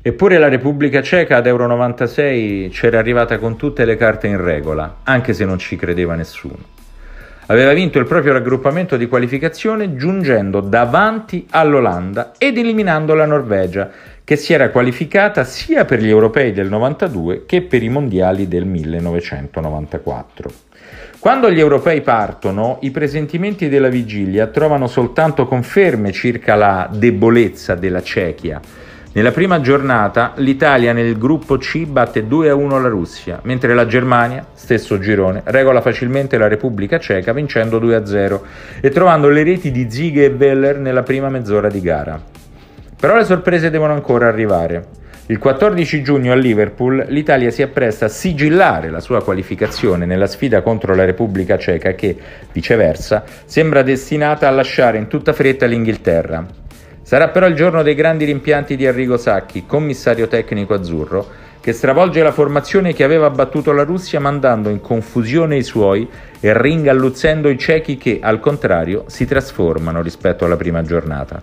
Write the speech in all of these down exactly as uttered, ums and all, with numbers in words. Eppure la Repubblica Ceca ad Euro novantasei c'era arrivata con tutte le carte in regola, anche se non ci credeva nessuno. Aveva vinto il proprio raggruppamento di qualificazione giungendo davanti all'Olanda ed eliminando la Norvegia, che si era qualificata sia per gli europei del novantadue che per i mondiali del millenovecentonovantaquattro. Quando gli europei partono, i presentimenti della vigilia trovano soltanto conferme circa la debolezza della Cechia. Nella prima giornata l'Italia nel gruppo C batte due a uno la Russia, mentre la Germania, stesso girone, regola facilmente la Repubblica Ceca vincendo due a zero e trovando le reti di Ziege e Weller nella prima mezz'ora di gara. Però le sorprese devono ancora arrivare. Il quattordici giugno a Liverpool l'Italia si appresta a sigillare la sua qualificazione nella sfida contro la Repubblica Ceca che, viceversa, sembra destinata a lasciare in tutta fretta l'Inghilterra. Sarà però il giorno dei grandi rimpianti di Arrigo Sacchi, commissario tecnico azzurro, che stravolge la formazione che aveva battuto la Russia mandando in confusione i suoi e ringalluzzendo i cechi che, al contrario, si trasformano rispetto alla prima giornata.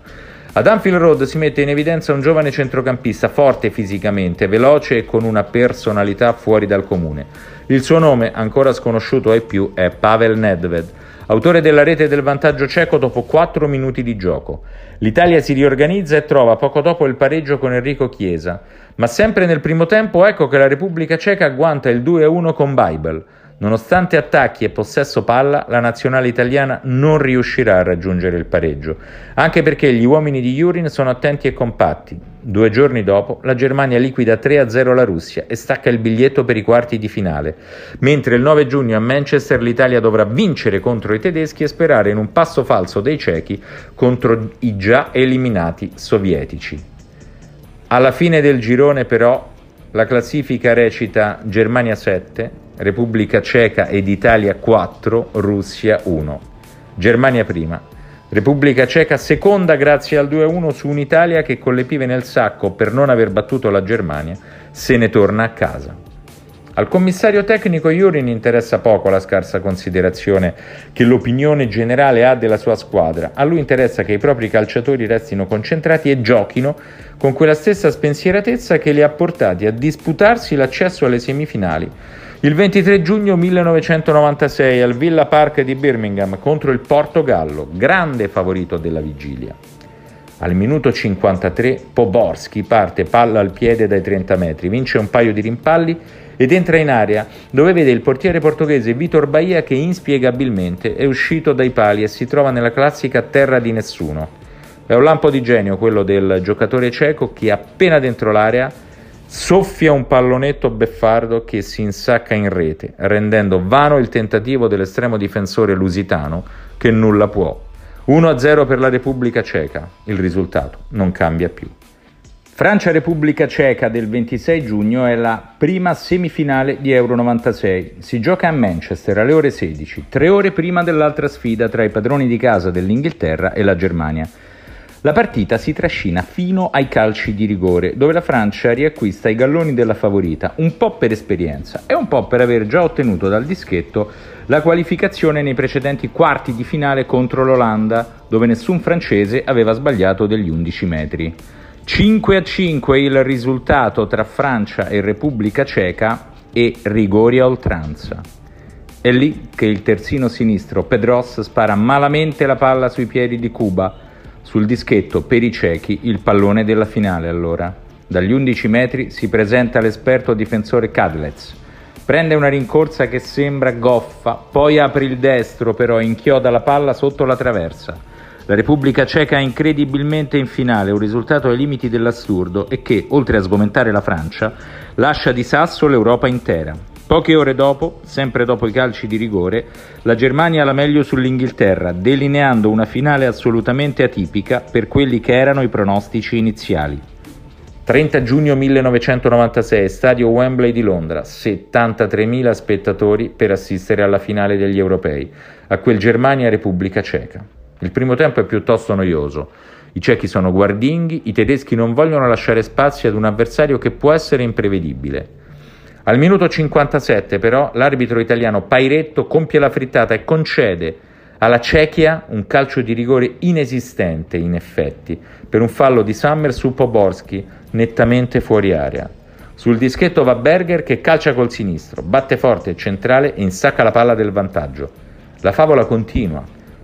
Ad Anfield Road si mette in evidenza un giovane centrocampista forte fisicamente, veloce e con una personalità fuori dal comune. Il suo nome, ancora sconosciuto ai più, è Pavel Nedved, autore della rete del vantaggio ceco dopo quattro minuti di gioco. L'Italia si riorganizza e trova poco dopo il pareggio con Enrico Chiesa, ma sempre nel primo tempo ecco che la Repubblica Ceca agguanta il due a uno con Bejbl. Nonostante attacchi e possesso palla, la nazionale italiana non riuscirà a raggiungere il pareggio, anche perché gli uomini di Jurin sono attenti e compatti. Due giorni dopo, la Germania liquida tre a zero la Russia e stacca il biglietto per i quarti di finale, mentre il nove giugno a Manchester l'Italia dovrà vincere contro i tedeschi e sperare in un passo falso dei cechi contro i già eliminati sovietici. Alla fine del girone, però, la classifica recita Germania sette, Repubblica Ceca ed Italia quattro, Russia uno. Germania prima, Repubblica Ceca seconda grazie al due a uno su un'Italia che con le pive nel sacco per non aver battuto la Germania se ne torna a casa. Al commissario tecnico Jurin interessa poco la scarsa considerazione che l'opinione generale ha della sua squadra. A lui interessa che i propri calciatori restino concentrati e giochino con quella stessa spensieratezza che li ha portati a disputarsi l'accesso alle semifinali. Il ventitré giugno millenovecentonovantasei al Villa Park di Birmingham contro il Portogallo, grande favorito della vigilia. Al minuto cinquantatré Poborsky parte palla al piede dai trenta metri, vince un paio di rimpalli ed entra in area dove vede il portiere portoghese Vitor Baia che inspiegabilmente è uscito dai pali e si trova nella classica terra di nessuno. È un lampo di genio quello del giocatore ceco che appena dentro l'area soffia un pallonetto beffardo che si insacca in rete, rendendo vano il tentativo dell'estremo difensore lusitano che nulla può. uno a zero per la Repubblica Ceca, il risultato non cambia più. Francia-Repubblica Ceca del ventisei giugno è la prima semifinale di Euro novantasei. Si gioca a Manchester alle ore sedici, tre ore prima dell'altra sfida tra i padroni di casa dell'Inghilterra e la Germania. La partita si trascina fino ai calci di rigore, dove la Francia riacquista i galloni della favorita, un po' per esperienza e un po' per aver già ottenuto dal dischetto la qualificazione nei precedenti quarti di finale contro l'Olanda, dove nessun francese aveva sbagliato degli undici metri. cinque a cinque il risultato tra Francia e Repubblica Ceca e rigori a oltranza. È lì che il terzino sinistro Pedros spara malamente la palla sui piedi di Cuba. Sul dischetto per i cechi il pallone della finale allora. Dagli undici metri si presenta l'esperto difensore Kadlec. Prende una rincorsa che sembra goffa, poi apre il destro però inchioda la palla sotto la traversa. La Repubblica Ceca è incredibilmente in finale, un risultato ai limiti dell'assurdo e che, oltre a sgomentare la Francia, lascia di sasso l'Europa intera. Poche ore dopo, sempre dopo i calci di rigore, la Germania ha la meglio sull'Inghilterra, delineando una finale assolutamente atipica per quelli che erano i pronostici iniziali. trenta giugno millenovecentonovantasei, stadio Wembley di Londra, settantatremila spettatori per assistere alla finale degli europei, a quel Germania-Repubblica Ceca. Il primo tempo è piuttosto noioso. I cechi sono guardinghi, i tedeschi non vogliono lasciare spazi ad un avversario che può essere imprevedibile. Al minuto cinquantasette però l'arbitro italiano Pairetto compie la frittata e concede Alla Cechia un calcio di rigore inesistente, in effetti, per un fallo di Summer su Poborsky, nettamente fuori area. Sul dischetto va Berger che calcia col sinistro, batte forte e centrale e insacca la palla del vantaggio. La favola continua,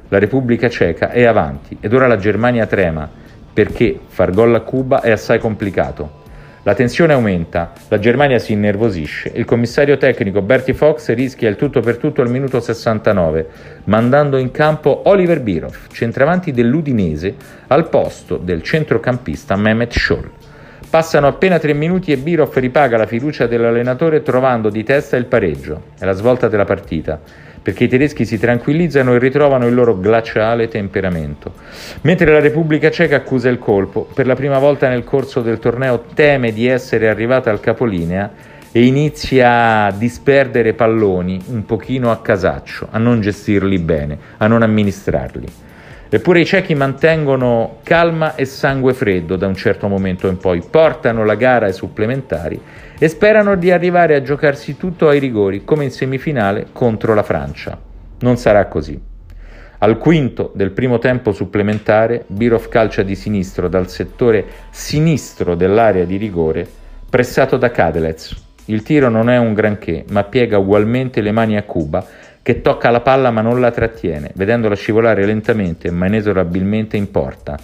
la Repubblica Ceca è avanti ed ora la Germania trema, perché far gol a Cuba è assai complicato. La tensione aumenta, la Germania si innervosisce e il commissario tecnico Berti Vogts rischia il tutto per tutto al minuto sessantanove, mandando in campo Oliver Bierhoff, centravanti dell'Udinese, al posto del centrocampista Mehmet Scholl. Passano appena tre minuti e Bierhoff ripaga la fiducia dell'allenatore trovando di testa il pareggio. È la svolta della partita, perché i tedeschi si tranquillizzano e ritrovano il loro glaciale temperamento. Mentre la Repubblica Ceca accusa il colpo, per la prima volta nel corso del torneo teme di essere arrivata al capolinea e inizia a disperdere palloni un pochino a casaccio, a non gestirli bene, a non amministrarli. Eppure i cechi mantengono calma e sangue freddo da un certo momento in poi, portano la gara ai supplementari e sperano di arrivare a giocarsi tutto ai rigori, come in semifinale contro la Francia. Non sarà così. Al quinto del primo tempo supplementare, Bierhoff calcia di sinistro dal settore sinistro dell'area di rigore, pressato da Kadlec. Il tiro non è un granché, ma piega ugualmente le mani a Cuba, che tocca la palla ma non la trattiene, vedendola scivolare lentamente ma inesorabilmente in porta.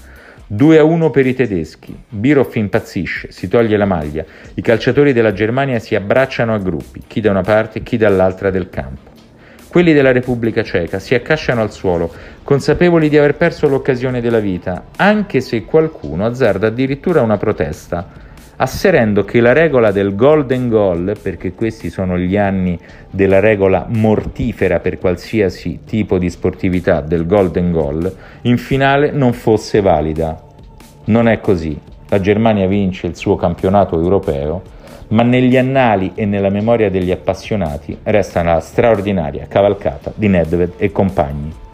due a uno per i tedeschi. Bierhoff impazzisce, si toglie la maglia. I calciatori della Germania si abbracciano a gruppi, chi da una parte, chi dall'altra del campo. Quelli della Repubblica Ceca si accasciano al suolo, consapevoli di aver perso l'occasione della vita, anche se qualcuno azzarda addirittura una protesta, asserendo che la regola del golden goal, perché questi sono gli anni della regola mortifera per qualsiasi tipo di sportività del golden goal, in finale non fosse valida. Non è così. La Germania vince il suo campionato europeo, ma negli annali e nella memoria degli appassionati resta una straordinaria cavalcata di Nedved e compagni.